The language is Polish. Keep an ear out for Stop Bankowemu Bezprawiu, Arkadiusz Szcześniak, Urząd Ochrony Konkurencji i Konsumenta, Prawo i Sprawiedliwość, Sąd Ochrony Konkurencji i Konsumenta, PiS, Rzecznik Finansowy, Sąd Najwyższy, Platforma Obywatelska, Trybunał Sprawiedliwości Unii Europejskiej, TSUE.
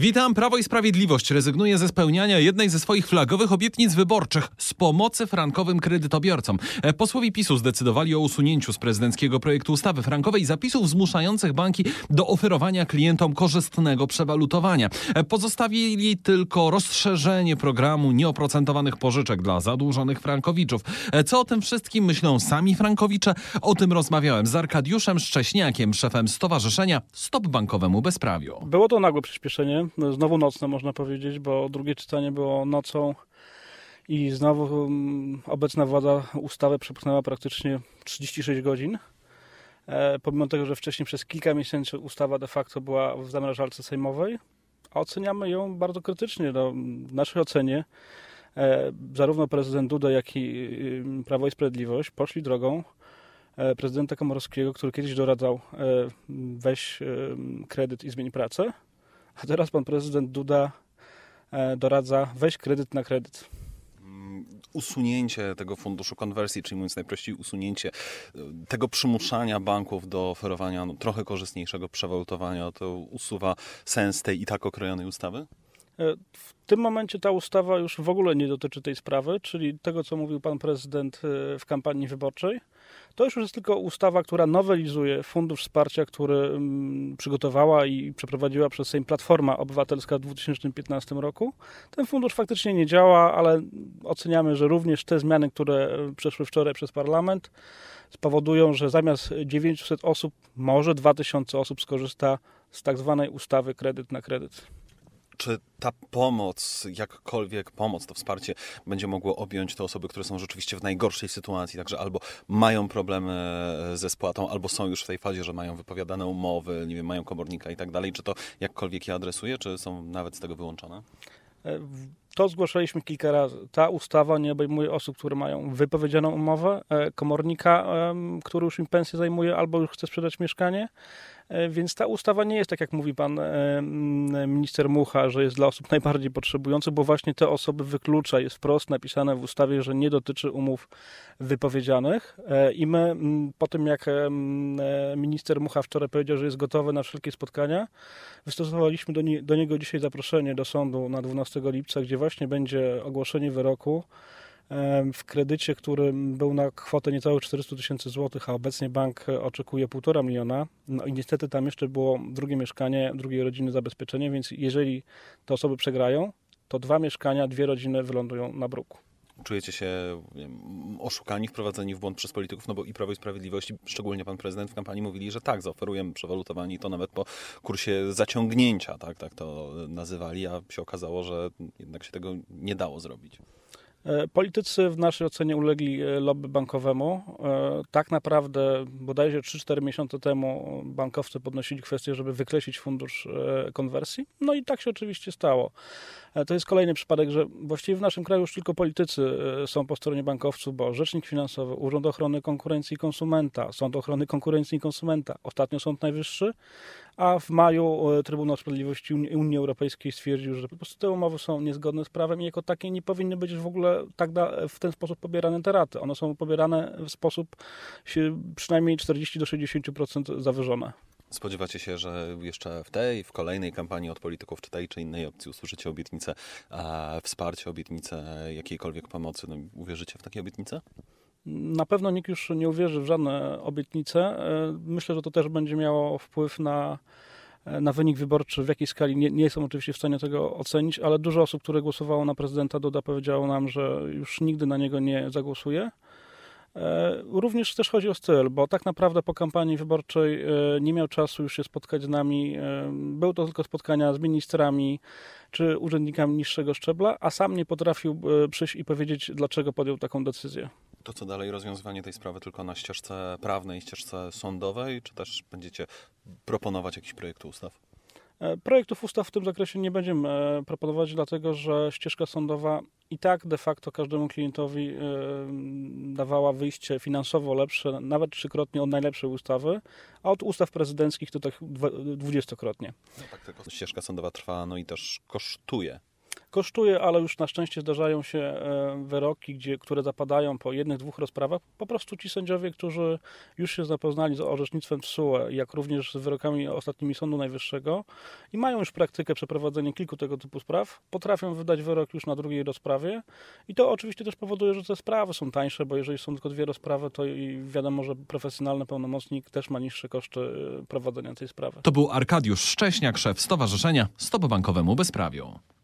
Witam, Prawo i Sprawiedliwość rezygnuje ze spełniania jednej ze swoich flagowych obietnic wyborczych z pomocy frankowym kredytobiorcom. Posłowie PiS-u zdecydowali o usunięciu z prezydenckiego projektu ustawy frankowej zapisów zmuszających banki do oferowania klientom korzystnego przewalutowania. Pozostawili tylko rozszerzenie programu nieoprocentowanych pożyczek dla zadłużonych frankowiczów. Co o tym wszystkim myślą sami frankowicze? O tym rozmawiałem z Arkadiuszem Szcześniakiem, szefem stowarzyszenia Stop Bankowemu Bezprawiu. Było to nagłe przyspieszenie. Znowu nocne, można powiedzieć, bo drugie czytanie było nocą i znowu obecna władza ustawę przepchnęła praktycznie 36 godzin. Pomimo tego, że wcześniej przez kilka miesięcy ustawa de facto była w zamrażalce sejmowej, a oceniamy ją bardzo krytycznie. W naszej ocenie zarówno prezydent Duda, jak i Prawo i Sprawiedliwość poszli drogą prezydenta Komorowskiego, który kiedyś doradzał weź kredyt i zmień pracę. A teraz pan prezydent Duda doradza weź kredyt na kredyt. Usunięcie tego funduszu konwersji, czyli mówiąc najprościej usunięcie tego przymuszania banków do oferowania trochę korzystniejszego przewalutowania, to usuwa sens tej i tak okrojonej ustawy? W tym momencie ta ustawa już w ogóle nie dotyczy tej sprawy, czyli tego, co mówił pan prezydent w kampanii wyborczej. To już jest tylko ustawa, która nowelizuje fundusz wsparcia, który przygotowała i przeprowadziła przez Sejm Platforma Obywatelska w 2015 roku. Ten fundusz faktycznie nie działa, ale oceniamy, że również te zmiany, które przeszły wczoraj przez parlament, spowodują, że zamiast 900 osób, może 2000 osób skorzysta z tak zwanej ustawy kredyt na kredyt. Czy ta pomoc, jakkolwiek pomoc, to wsparcie będzie mogło objąć te osoby, które są rzeczywiście w najgorszej sytuacji, także albo mają problemy ze spłatą, albo są już w tej fazie, że mają wypowiadane umowy, nie wiem, mają komornika i tak dalej. Czy to jakkolwiek je adresuje, czy są nawet z tego wyłączone? To zgłaszaliśmy kilka razy. Ta ustawa nie obejmuje osób, które mają wypowiedzianą umowę, komornika, który już im pensję zajmuje albo już chce sprzedać mieszkanie, więc ta ustawa nie jest tak, jak mówi pan minister Mucha, że jest dla osób najbardziej potrzebujących, bo właśnie te osoby wyklucza. Jest wprost napisane w ustawie, że nie dotyczy umów wypowiedzianych i my po tym, jak minister Mucha wczoraj powiedział, że jest gotowy na wszelkie spotkania, wystosowaliśmy do niego dzisiaj zaproszenie do sądu na 12 lipca, gdzie właśnie będzie ogłoszenie wyroku w kredycie, który był na kwotę niecałych 400 000 złotych, a obecnie bank oczekuje 1,5 miliona. No i niestety tam jeszcze było drugie mieszkanie, drugiej rodziny zabezpieczenie, więc jeżeli te osoby przegrają, to dwa mieszkania, dwie rodziny wylądują na bruku. Czujecie się oszukani, wprowadzeni w błąd przez polityków, no bo i Prawo i Sprawiedliwość, szczególnie pan prezydent w kampanii mówili, że tak, zaoferujemy przewalutowanie i to nawet po kursie zaciągnięcia, tak to nazywali, a się okazało, że jednak się tego nie dało zrobić. Politycy w naszej ocenie ulegli lobby bankowemu. Tak naprawdę bodajże 3-4 miesiące temu bankowcy podnosili kwestię, żeby wykreślić fundusz konwersji. No i tak się oczywiście stało. To jest kolejny przypadek, że właściwie w naszym kraju już tylko politycy są po stronie bankowców, bo Rzecznik Finansowy, Urząd Ochrony Konkurencji i Konsumenta, Sąd Ochrony Konkurencji i Konsumenta, ostatnio Sąd Najwyższy, a w maju Trybunał Sprawiedliwości Unii Europejskiej stwierdził, że po prostu te umowy są niezgodne z prawem i jako takie nie powinny być w ogóle w ten sposób pobierane te raty. One są pobierane w sposób przynajmniej 40-60% zawyżone. Spodziewacie się, że jeszcze w kolejnej kampanii od polityków czy tej, czy innej opcji usłyszycie obietnicę wsparcia, obietnicę jakiejkolwiek pomocy? No, uwierzycie w takie obietnice? Na pewno nikt już nie uwierzy w żadne obietnice. Myślę, że to też będzie miało wpływ na wynik wyborczy, w jakiej skali nie jestem oczywiście w stanie tego ocenić, ale dużo osób, które głosowało na prezydenta Duda, powiedziało nam, że już nigdy na niego nie zagłosuje. Również też chodzi o styl, bo tak naprawdę po kampanii wyborczej nie miał czasu już się spotkać z nami. Były to tylko spotkania z ministrami czy urzędnikami niższego szczebla, a sam nie potrafił przyjść i powiedzieć, dlaczego podjął taką decyzję. To co dalej, rozwiązywanie tej sprawy tylko na ścieżce prawnej, ścieżce sądowej, czy też będziecie proponować jakiś projekt ustaw? Projektów ustaw w tym zakresie nie będziemy proponować, dlatego że ścieżka sądowa i tak de facto każdemu klientowi dawała wyjście finansowo lepsze, nawet 3-krotnie od najlepszej ustawy, a od ustaw prezydenckich to tak 20-krotnie. No tak, tylko ścieżka sądowa trwa, no i też kosztuje. kosztuje, ale już na szczęście zdarzają się wyroki, które zapadają po jednych, dwóch rozprawach. Po prostu ci sędziowie, którzy już się zapoznali z orzecznictwem TSUE, jak również z wyrokami ostatnimi Sądu Najwyższego i mają już praktykę przeprowadzenia kilku tego typu spraw, potrafią wydać wyrok już na drugiej rozprawie i to oczywiście też powoduje, że te sprawy są tańsze, bo jeżeli są tylko dwie rozprawy, to wiadomo, że profesjonalny pełnomocnik też ma niższe koszty prowadzenia tej sprawy. To był Arkadiusz Szcześniak, szef Stowarzyszenia Stop Bankowemu Bezprawiu.